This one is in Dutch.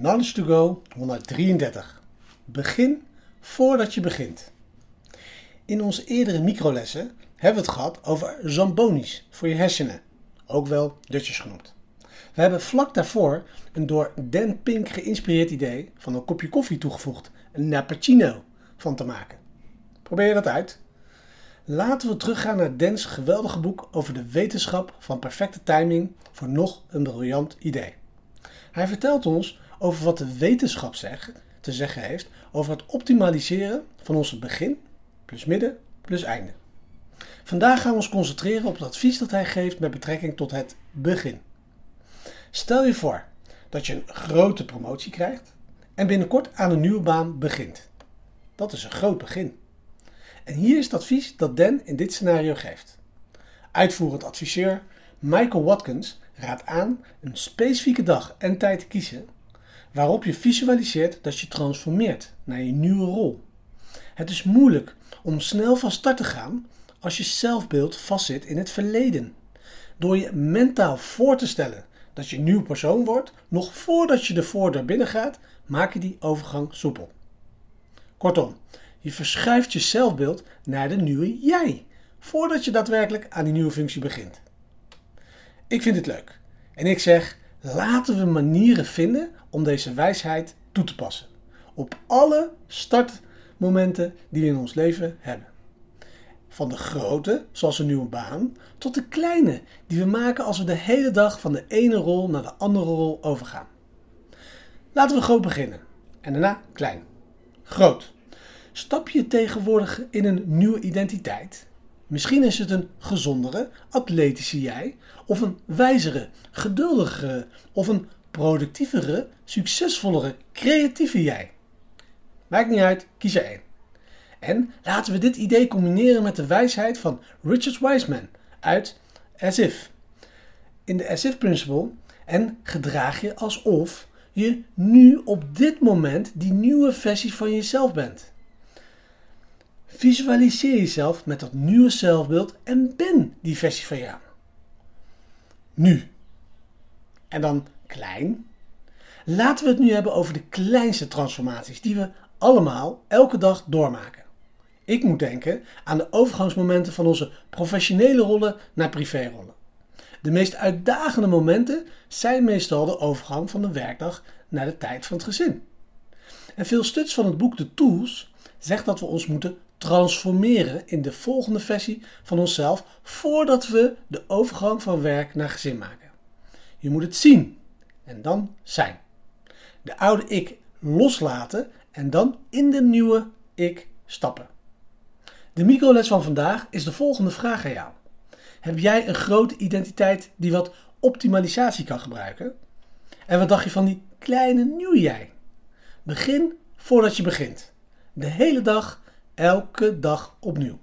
Knowledge to Go 133. Begin voordat je begint. In onze eerdere microlessen hebben we het gehad over zamboni's voor je hersenen, ook wel dutjes genoemd. We hebben vlak daarvoor een door Dan Pink geïnspireerd idee van een kopje koffie toegevoegd, een nappuccino, van te maken. Probeer je dat uit? Laten we teruggaan naar Dan's geweldige boek over de wetenschap van perfecte timing voor nog een briljant idee. Hij vertelt ons over wat de wetenschap te zeggen heeft over het optimaliseren van onze begin, plus midden, plus einde. Vandaag gaan we ons concentreren op het advies dat hij geeft met betrekking tot het begin. Stel je voor dat je een grote promotie krijgt en binnenkort aan een nieuwe baan begint. Dat is een groot begin. En hier is het advies dat Dan in dit scenario geeft. Uitvoerend adviseur Michael Watkins raadt aan een specifieke dag en tijd te kiezen waarop je visualiseert dat je transformeert naar je nieuwe rol. Het is moeilijk om snel van start te gaan als je zelfbeeld vastzit in het verleden. Door je mentaal voor te stellen dat je een nieuw persoon wordt, nog voordat je de voordeur binnen gaat, maak je die overgang soepel. Kortom, je verschuift je zelfbeeld naar de nieuwe jij, voordat je daadwerkelijk aan die nieuwe functie begint. Ik vind dit leuk en ik zeg, laten we manieren vinden om deze wijsheid toe te passen. Op alle startmomenten die we in ons leven hebben. Van de grote, zoals een nieuwe baan, tot de kleine die we maken als we de hele dag van de ene rol naar de andere rol overgaan. Laten we groot beginnen en daarna klein. Groot. Stap je tegenwoordig in een nieuwe identiteit? Misschien is het een gezondere, atletische jij, of een wijzere, geduldigere, of een productievere, succesvollere, creatieve jij. Maakt niet uit, kies er één. En laten we dit idee combineren met de wijsheid van Richard Wiseman uit As If. In de As If principle en gedraag je alsof je nu op dit moment die nieuwe versie van jezelf bent. Visualiseer jezelf met dat nieuwe zelfbeeld en ben die versie van jou. Nu. En dan klein. Laten we het nu hebben over de kleinste transformaties die we allemaal elke dag doormaken. Ik moet denken aan de overgangsmomenten van onze professionele rollen naar privérollen. De meest uitdagende momenten zijn meestal de overgang van de werkdag naar de tijd van het gezin. En veel studs van het boek The Tools zegt dat we ons moeten transformeren in de volgende versie van onszelf voordat we de overgang van werk naar gezin maken. Je moet het zien en dan zijn. De oude ik loslaten en dan in de nieuwe ik stappen. De microles van vandaag is de volgende vraag aan jou. Heb jij een grote identiteit die wat optimalisatie kan gebruiken? En wat dacht je van die kleine nieuwe jij? Begin voordat je begint. De hele dag, elke dag opnieuw.